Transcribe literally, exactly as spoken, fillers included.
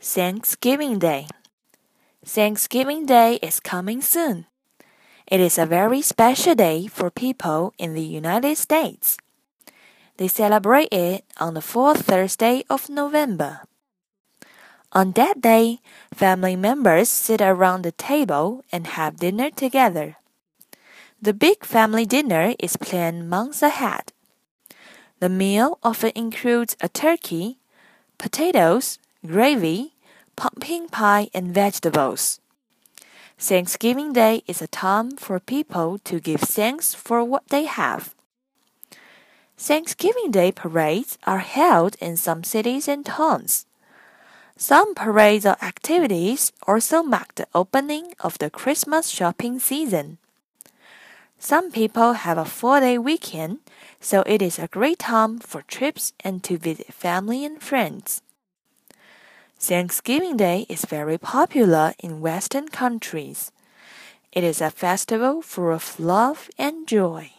Thanksgiving Day. Thanksgiving Day is coming soon. It is a very special day for people in the United States. They celebrate it on the fourth Thursday of November. On that day, family members sit around the table and have dinner together. The big family dinner is planned months ahead. The meal often includes a turkey, potatoes,gravy, pumpkin pie, and vegetables. Thanksgiving Day is a time for people to give thanks for what they have. Thanksgiving Day parades are held in some cities and towns. Some parades or activities also mark the opening of the Christmas shopping season. Some people have a four-day weekend, so it is a great time for trips and to visit family and friends.Thanksgiving Day is very popular in Western countries. It is a festival full of love and joy.